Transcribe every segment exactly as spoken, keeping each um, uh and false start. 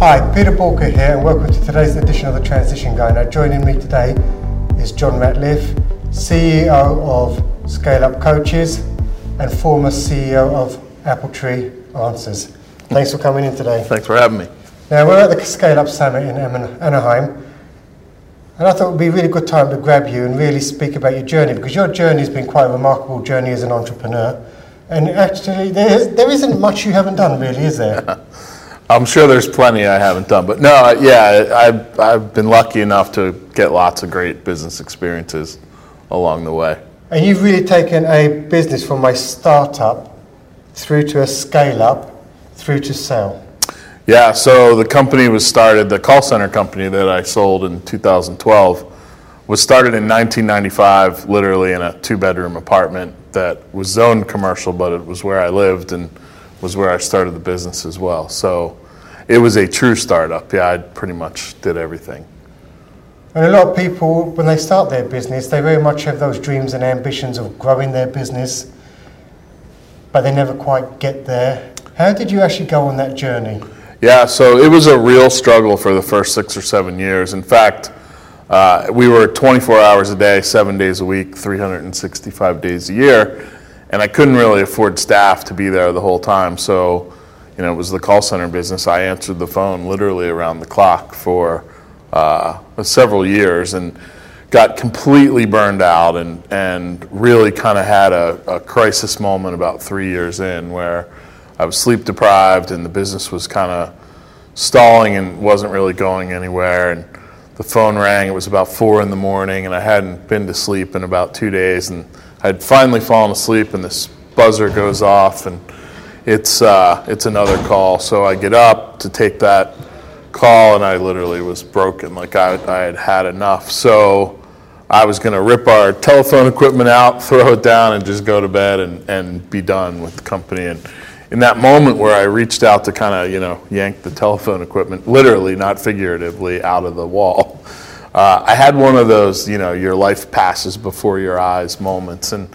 Hi, Peter Borker here and welcome to today's edition of The Transition Guy. Now joining me today is John Ratliff, C E O of Scale Up Coaches and former C E O of Apple Tree Answers. Thanks for coming in today. Thanks for having me. Now we're at the Scale Up Summit in Anaheim and I thought it would be a really good time to grab you and really speak about your journey, because your journey has been quite a remarkable journey as an entrepreneur. And actually, there, there isn't much you haven't done, really, is there? I'm sure there's plenty I haven't done. But no, yeah, I've, I've been lucky enough to get lots of great business experiences along the way. And you've really taken a business from a startup through to a scale-up, through to sale. Yeah, so the company was started, the call center company that I sold in two thousand twelve was started in nineteen ninety-five, literally in a two-bedroom apartment that was zoned commercial, but it was where I lived and was where I started the business as well. So it was a true startup. Yeah, I pretty much did everything. And a lot of people, when they start their business, they very much have those dreams and ambitions of growing their business, but they never quite get there. How did you actually go on that journey? Yeah, so it was a real struggle for the first six or seven years. In fact, Uh, we were twenty-four hours a day, seven days a week, three hundred sixty-five days a year, and I couldn't really afford staff to be there the whole time. So, you know, it was the call center business. I answered the phone literally around the clock for uh, several years and got completely burned out and, and really kind of had a, a crisis moment about three years in where I was sleep deprived and the business was kind of stalling and wasn't really going anywhere. And the phone rang, it was about four in the morning, and I hadn't been to sleep in about two days, and I'd finally fallen asleep, and this buzzer goes off, and it's uh, it's another call. So I get up to take that call, and I literally was broken, like I, I had had enough. So I was going to rip our telephone equipment out, throw it down, and just go to bed and, and be done with the company. And in that moment where I reached out to kind of, you know, yank the telephone equipment, literally, not figuratively, out of the wall, uh, I had one of those, you know, your life passes before your eyes moments. And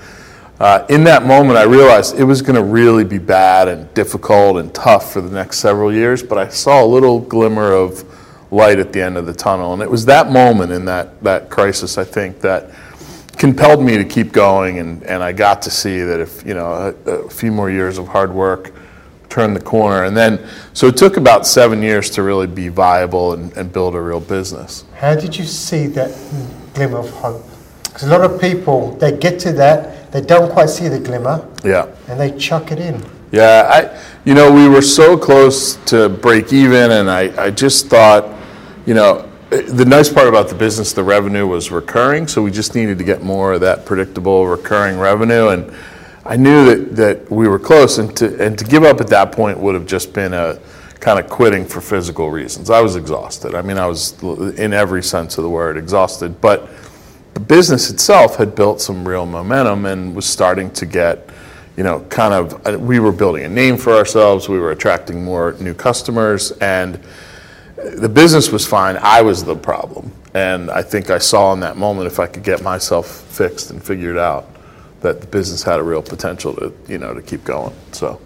uh, in that moment, I realized it was going to really be bad and difficult and tough for the next several years, but I saw a little glimmer of light at the end of the tunnel. And it was that moment in that, that crisis, I think, that compelled me to keep going, and, and I got to see that if, you know, a, a few more years of hard work turned the corner. And then, so it took about seven years to really be viable and, and build a real business. How did you see that glimmer of hope? Because a lot of people, they get to that, they don't quite see the glimmer, yeah, and they chuck it in. Yeah, I, you know, we were so close to break even, and I, I just thought, you know, the nice part about the business, the revenue was recurring, so we just needed to get more of that predictable recurring revenue, and I knew that, that we were close, and to and to give up at that point would have just been a kind of quitting for physical reasons. I was exhausted. I mean, I was in every sense of the word exhausted, but the business itself had built some real momentum and was starting to get, you know, kind of, we were building a name for ourselves, we were attracting more new customers, and the business was fine. I was the problem. And I think I saw in that moment, if I could get myself fixed and figured out, that the business had a real potential to, you know, to keep going. So,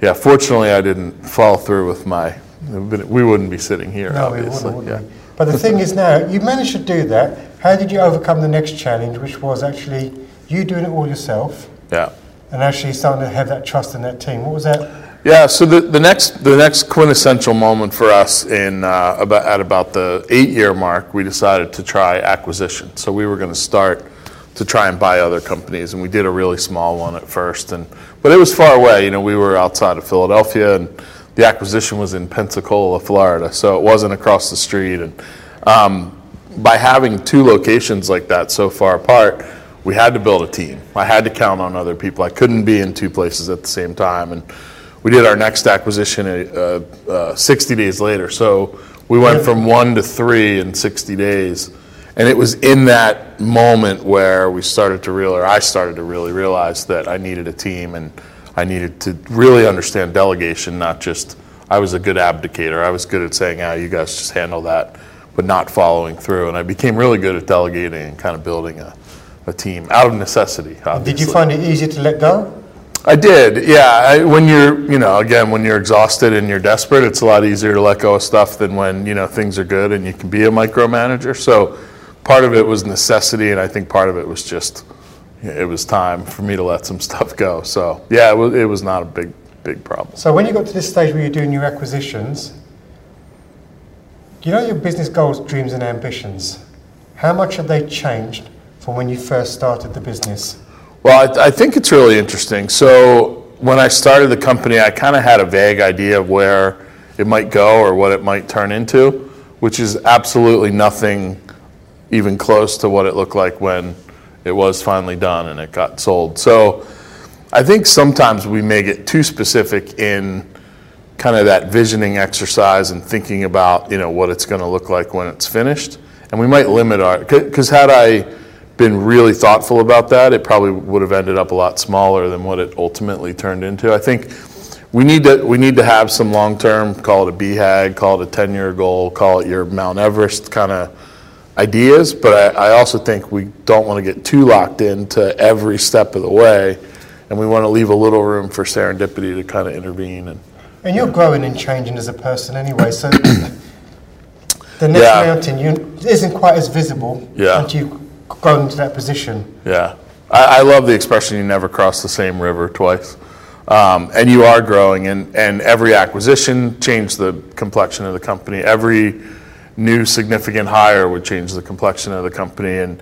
yeah, fortunately I didn't fall through with my, we wouldn't be sitting here, no, obviously. We wouldn't, wouldn't yeah. we? But the thing is now, you managed to do that. How did you overcome the next challenge, which was actually you doing it all yourself? Yeah. And actually starting to have that trust in that team. What was that? Yeah, so the, the next the next quintessential moment for us in uh, about at about the eight-year mark, we decided to try acquisition. So we were going to start to try and buy other companies, and we did a really small one at first, and but it was far away. You know, we were outside of Philadelphia, and the acquisition was in Pensacola, Florida, so it wasn't across the street. And um, by having two locations like that so far apart, we had to build a team. I had to count on other people. I couldn't be in two places at the same time, and we did our next acquisition uh, uh, sixty days later. So we went from one to three in sixty days. And it was in that moment where we started to real, or I started to really realize that I needed a team and I needed to really understand delegation, not just, I was a good abdicator. I was good at saying, oh, you guys just handle that, but not following through. And I became really good at delegating and kind of building a, a team out of necessity, obviously. Did you find it easier to let go? I did, yeah. I, when you're, you know, again, when you're exhausted and you're desperate, it's a lot easier to let go of stuff than when, you know, things are good and you can be a micromanager. So part of it was necessity, and I think part of it was just, it was time for me to let some stuff go. So yeah, it was, it was not a big, big problem. So when you got to this stage where you're doing your acquisitions, you know your business goals, dreams, and ambitions, how much have they changed from when you first started the business? Well, I, th- I think it's really interesting. So when I started the company, I kind of had a vague idea of where it might go or what it might turn into, which is absolutely nothing even close to what it looked like when it was finally done and it got sold. So I think sometimes we may get too specific in kind of that visioning exercise and thinking about, you know, what it's going to look like when it's finished. And we might limit our, 'cause had I been really thoughtful about that, it probably would have ended up a lot smaller than what it ultimately turned into. I think we need to we need to have some long-term, call it a B H A G, call it a ten-year goal, call it your Mount Everest kind of ideas, but I, I also think we don't want to get too locked into every step of the way, and we want to leave a little room for serendipity to kind of intervene. And, and you're yeah. growing and changing as a person anyway, so the next yeah. mountain you, isn't quite as visible yeah. until you grown into that position. Yeah. I, I love the expression, you never cross the same river twice. Um, and you are growing, and, and every acquisition changed the complexion of the company. Every new significant hire would change the complexion of the company. And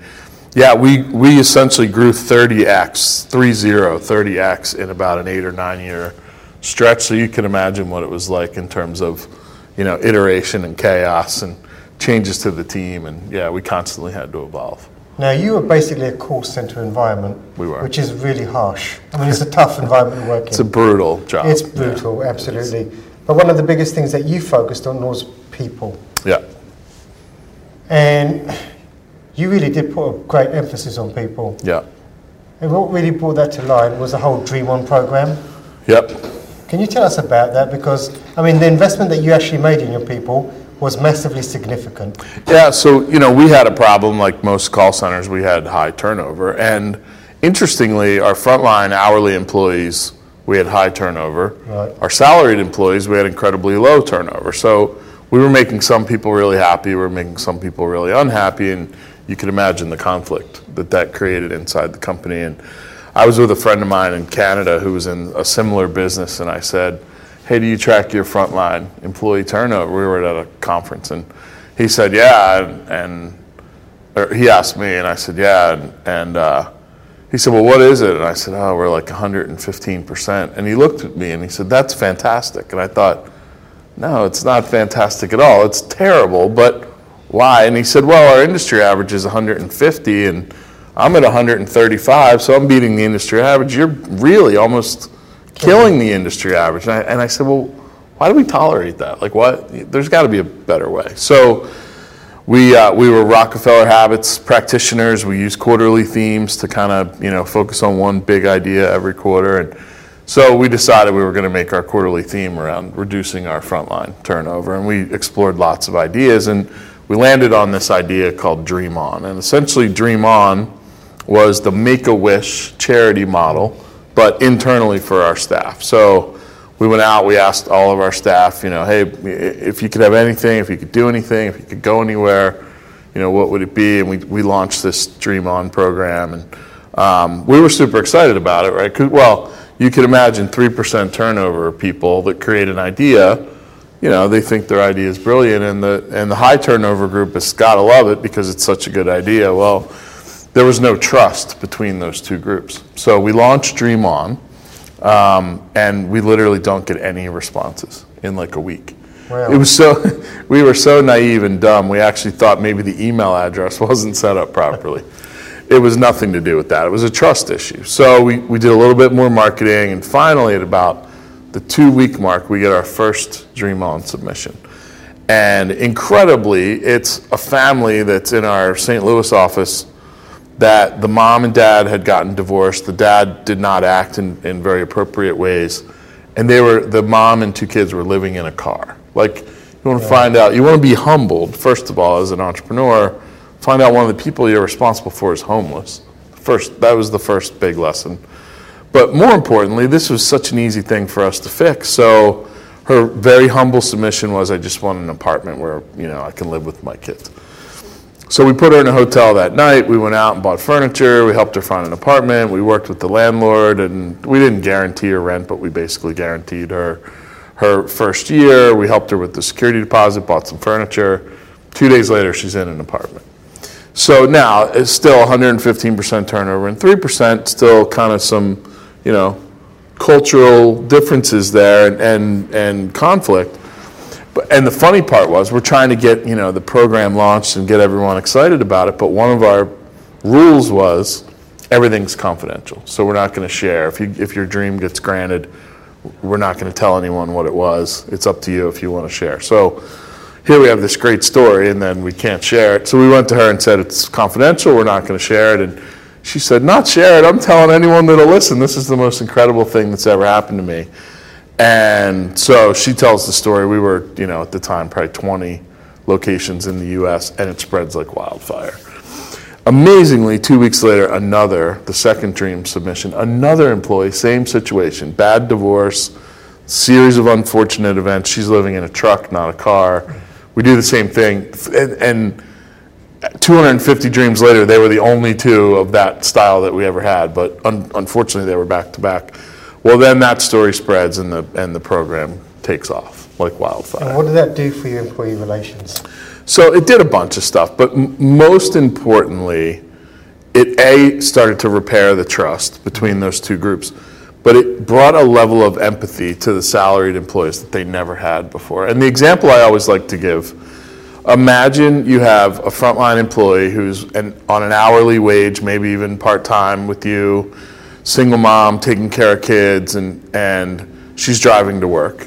yeah, we, we essentially grew thirty X, thirty, thirty X in about an eight or nine year stretch. So you can imagine what it was like in terms of, you know, iteration and chaos and changes to the team. And yeah, we constantly had to evolve. Now, you were basically a call center environment, we were. which is really harsh. I mean, it's a tough environment to work in. It's a brutal job. It's brutal, yeah, absolutely. It but one of the biggest things that you focused on was people. Yeah. And you really did put a great emphasis on people. Yeah. And what really brought that to light was the whole Dream On program. Yep. Can you tell us about that? Because, I mean, the investment that you actually made in your people was massively significant. Yeah, so, you know, we had a problem, like most call centers, we had high turnover. And interestingly, our frontline hourly employees, we had high turnover. Right. Our salaried employees, we had incredibly low turnover. So we were making some people really happy, we were making some people really unhappy, and you can imagine the conflict that that created inside the company. And I was with a friend of mine in Canada who was in a similar business, and I said, hey, do you track your frontline employee turnover? We were at a conference, and he said, yeah, and, and or he asked me, and I said, yeah, and, and uh, he said, well, what is it? And I said, oh, we're like one hundred fifteen percent, and he looked at me, and he said, that's fantastic, and I thought, no, it's not fantastic at all, it's terrible, but why? And he said, well, our industry average is one hundred fifty, and I'm at one hundred thirty-five, so I'm beating the industry average. You're really almost killing the industry average. And I, and I said, well, why do we tolerate that? Like, what? There's got to be a better way. So we uh, we were Rockefeller Habits practitioners. We use quarterly themes to kind of, you know, focus on one big idea every quarter. And so we decided we were going to make our quarterly theme around reducing our frontline turnover. And we explored lots of ideas. And we landed on this idea called Dream On. And essentially Dream On was the Make-A-Wish charity model, but internally for our staff. So we went out, we asked all of our staff, you know, hey, if you could have anything, if you could do anything, if you could go anywhere, you know, what would it be? And we, we launched this Dream On program, and um, we were super excited about it, right? 'Cause, well, you could imagine three percent turnover people that create an idea, you know, they think their idea is brilliant, and the, and the high turnover group has got to love it because it's such a good idea. Well, there was no trust between those two groups. So we launched Dream On, um, and we literally don't get any responses in like a week. Wow. It was so, we were so naive and dumb, we actually thought maybe the email address wasn't set up properly. It was nothing to do with that. It was a trust issue. So we, we did a little bit more marketing, and finally at about the two week mark, we get our first Dream On submission. And incredibly, it's a family that's in our Saint Louis office that the mom and dad had gotten divorced. The dad did not act in, in very appropriate ways. And they were, the mom and two kids were living in a car. Like, you want to yeah. find out, you want to be humbled, first of all, as an entrepreneur, find out one of the people you're responsible for is homeless. First, that was the first big lesson. But more importantly, this was such an easy thing for us to fix. So her very humble submission was, I just want an apartment where, you know, I can live with my kids. So we put her in a hotel that night. We went out and bought furniture. We helped her find an apartment. We worked with the landlord, and we didn't guarantee her rent, but we basically guaranteed her her first year. We helped her with the security deposit, bought some furniture. Two days later, she's in an apartment. So now it's still one hundred fifteen percent turnover and three percent still kind of some, you know, cultural differences there and, and, and conflict. But, and the funny part was we're trying to get, you know, the program launched and get everyone excited about it, but one of our rules was everything's confidential. So we're not going to share. If you, if your dream gets granted, we're not going to tell anyone what it was. It's up to you if you want to share. So here we have this great story, and then we can't share it. So we went to her and said, it's confidential, we're not going to share it. And she said, not share it, I'm telling anyone that'll listen. This is the most incredible thing that's ever happened to me. And so she tells the story. We were, you know, at the time, probably twenty locations in the U S, and it spreads like wildfire. Amazingly, two weeks later, another, the second dream submission, another employee, same situation, bad divorce, series of unfortunate events. She's living in a truck, not a car. We do the same thing, and, and two hundred fifty dreams later, they were the only two of that style that we ever had, but un- unfortunately, they were back-to-back. Well, then that story spreads, and the and the program takes off like wildfire. And what did that do for your employee relations? So it did a bunch of stuff, but m- most importantly, it, A, started to repair the trust between those two groups, but it brought a level of empathy to the salaried employees that they never had before. And the example I always like to give, imagine you have a frontline employee who's an, on an hourly wage, maybe even part-time with you, single mom, taking care of kids, and, and she's driving to work.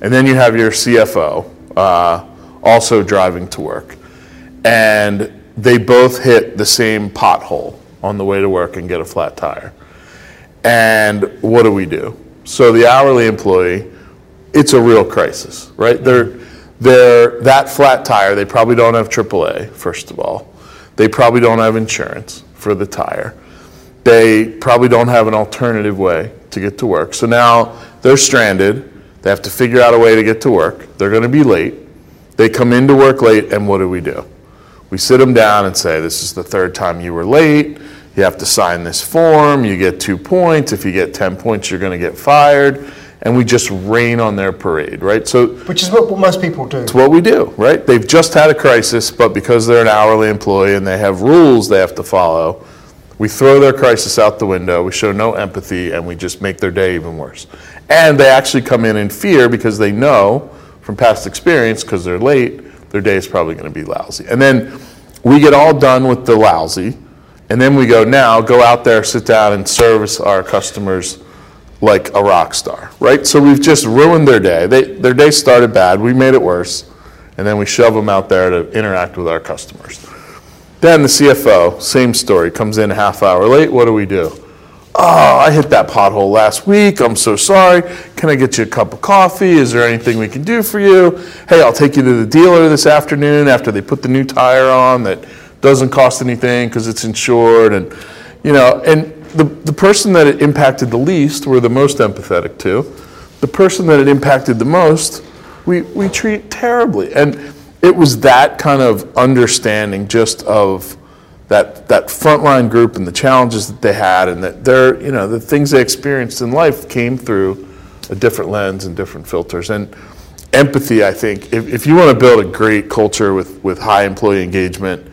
And then you have your C F O uh, also driving to work. And they both hit the same pothole on the way to work and get a flat tire. And what do we do? So the hourly employee, it's a real crisis, right? They're, they're that flat tire, they probably don't have triple A, first of all. They probably don't have insurance for the tire. They probably don't have an alternative way to get to work. So now they're stranded. They have to figure out a way to get to work. They're going to be late. They come into work late, and what do we do? We sit them down and say, this is the third time you were late. You have to sign this form. You get two points. If you get ten points, you're going to get fired. And we just rain on their parade, right? So, which is what most people do. It's what we do, right? They've just had a crisis, but because they're an hourly employee and they have rules they have to follow, we throw their crisis out the window, we show no empathy, and we just make their day even worse. And they actually come in in fear because they know from past experience, because they're late, their day is probably going to be lousy. And then we get all done with the lousy, and then we go, now go out there, sit down, and service our customers like a rock star, right? So we've just ruined their day. They, their day started bad, we made it worse, and then we shove them out there to interact with our customers. Then the C F O, same story, comes in a half hour late. What do we do? Oh, I hit that pothole last week. I'm so sorry. Can I get you a cup of coffee? Is there anything we can do for you? Hey, I'll take you to the dealer this afternoon after they put the new tire on that doesn't cost anything because it's insured. And, you know, and the, the person that it impacted the least we're the most empathetic to. The person that it impacted the most, we, we treat terribly. And it was that kind of understanding just of that that frontline group and the challenges that they had and that their, you know, the things they experienced in life came through a different lens and different filters. And empathy, I think, if, if you want to build a great culture with, with high employee engagement,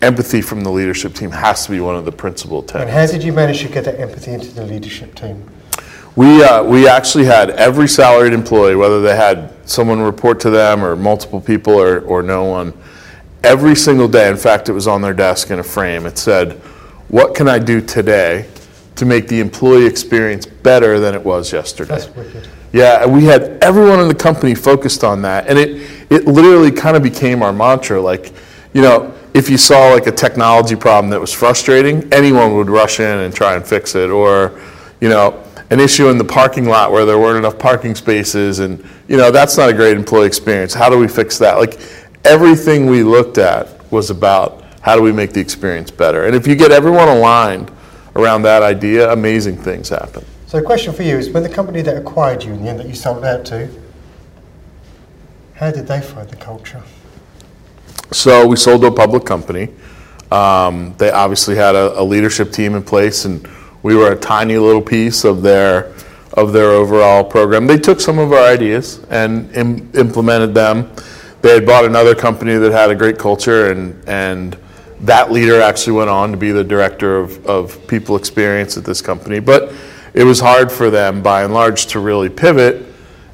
empathy from the leadership team has to be one of the principal tenets. And how did you manage to get that empathy into the leadership team? We uh, we actually had every salaried employee, whether they had someone report to them or multiple people or, or no one, every single day. In fact, it was on their desk in a frame. It said, what can I do today to make the employee experience better than it was yesterday? That's wicked. Yeah, we had everyone in the company focused on that. And it, it literally kind of became our mantra. Like, you know, if you saw like a technology problem that was frustrating, anyone would rush in and try and fix it. Or, you know, an issue in the parking lot where there weren't enough parking spaces, and you know that's not a great employee experience. How do we fix that? Like everything we looked at was about how do we make the experience better. And if you get everyone aligned around that idea, amazing things happen. So the question for you is, when the company that acquired you in the end that you sold out to, how did they find the culture? So we sold to a public company. Um, they obviously had a, a leadership team in place, and we were a tiny little piece of their of their overall program. They took some of our ideas and im- implemented them. They had bought another company that had a great culture, and and that leader actually went on to be the director of, of people experience at this company. But it was hard for them, by and large, to really pivot,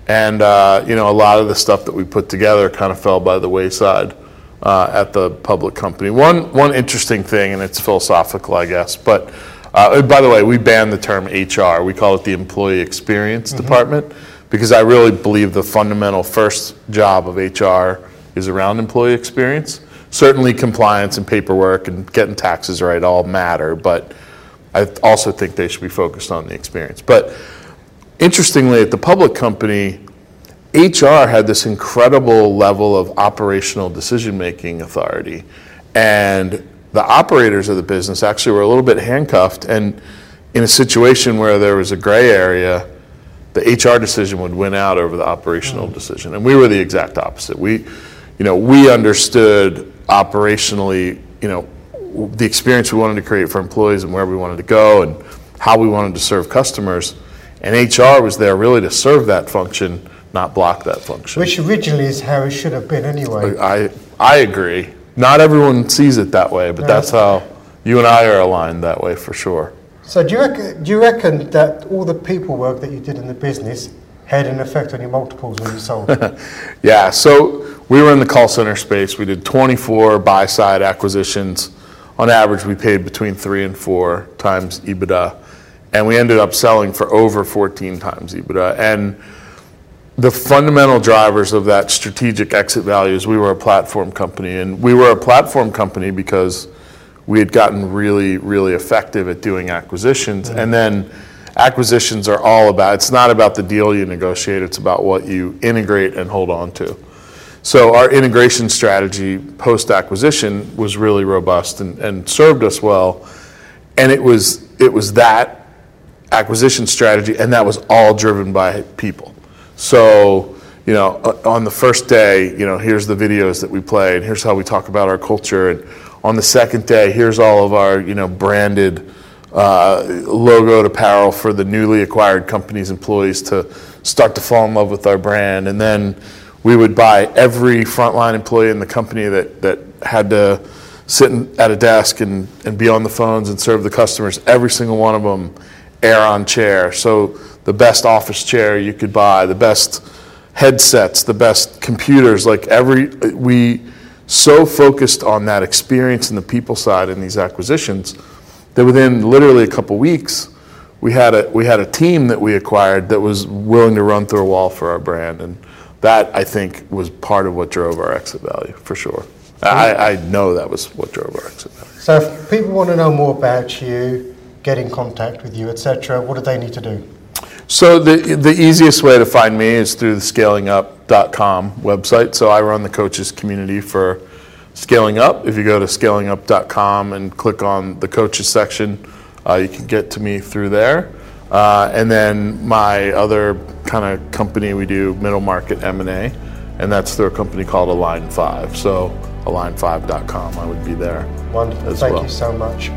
and uh, you know, a lot of the stuff that we put together kind of fell by the wayside uh, at the public company. One one interesting thing, and it's philosophical, I guess, but uh, by the way, we banned the term H R. We call it the Employee Experience mm-hmm. Department, because I really believe the fundamental first job of H R is around employee experience. Certainly compliance and paperwork and getting taxes right all matter, but I also think they should be focused on the experience. But interestingly, at the public company, H R had this incredible level of operational decision-making authority, and the operators of the business actually were a little bit handcuffed, and in a situation where there was a gray area, the H R decision would win out over the operational mm. decision. And we were the exact opposite. We, you know, we understood operationally, you know, the experience we wanted to create for employees and where we wanted to go and how we wanted to serve customers. And H R was there really to serve that function, not block that function. Which originally is how it should have been anyway. I I agree. Not everyone sees it that way, but no. That's how you and I are aligned that way for sure. So do you reckon, do you reckon that all the people work that you did in the business had an effect on your multiples when you sold? Yeah, so we were in the call center space. We did twenty-four buy-side acquisitions. On average, we paid between three and four times EBITDA, and we ended up selling for over fourteen times EBITDA. And the fundamental drivers of that strategic exit value is we were a platform company, and we were a platform company because we had gotten really, really effective at doing acquisitions. Mm-hmm. And then acquisitions are all about, it's not about the deal you negotiate, it's about what you integrate and hold on to. So our integration strategy post-acquisition was really robust and, and served us well. And it was it was that acquisition strategy, and that was all driven by people. So, you know, on the first day, you know, here's the videos that we play, and here's how we talk about our culture. And on the second day, here's all of our, you know, branded uh, logoed apparel for the newly acquired company's employees to start to fall in love with our brand. And then we would buy every frontline employee in the company that, that had to sit in, at a desk and, and be on the phones and serve the customers, every single one of them, air on chair. So the best office chair you could buy, the best headsets, the best computers, like every, we so focused on that experience and the people side in these acquisitions that within literally a couple weeks, we had a, we had a team that we acquired that was willing to run through a wall for our brand. And that, I think, was part of what drove our exit value, for sure. I, I know that was what drove our exit value. So if people want to know more about you, get in contact with you, et cetera, what do they need to do? So the the easiest way to find me is through the scaling up dot com website. So I run the coaches community for Scaling Up. If you go to scaling up dot com and click on the coaches section, uh, you can get to me through there. Uh, and then my other kind of company, we do middle market M and A, and that's through a company called Align five. So align five dot com, I would be there. Wonderful. Thank you so much.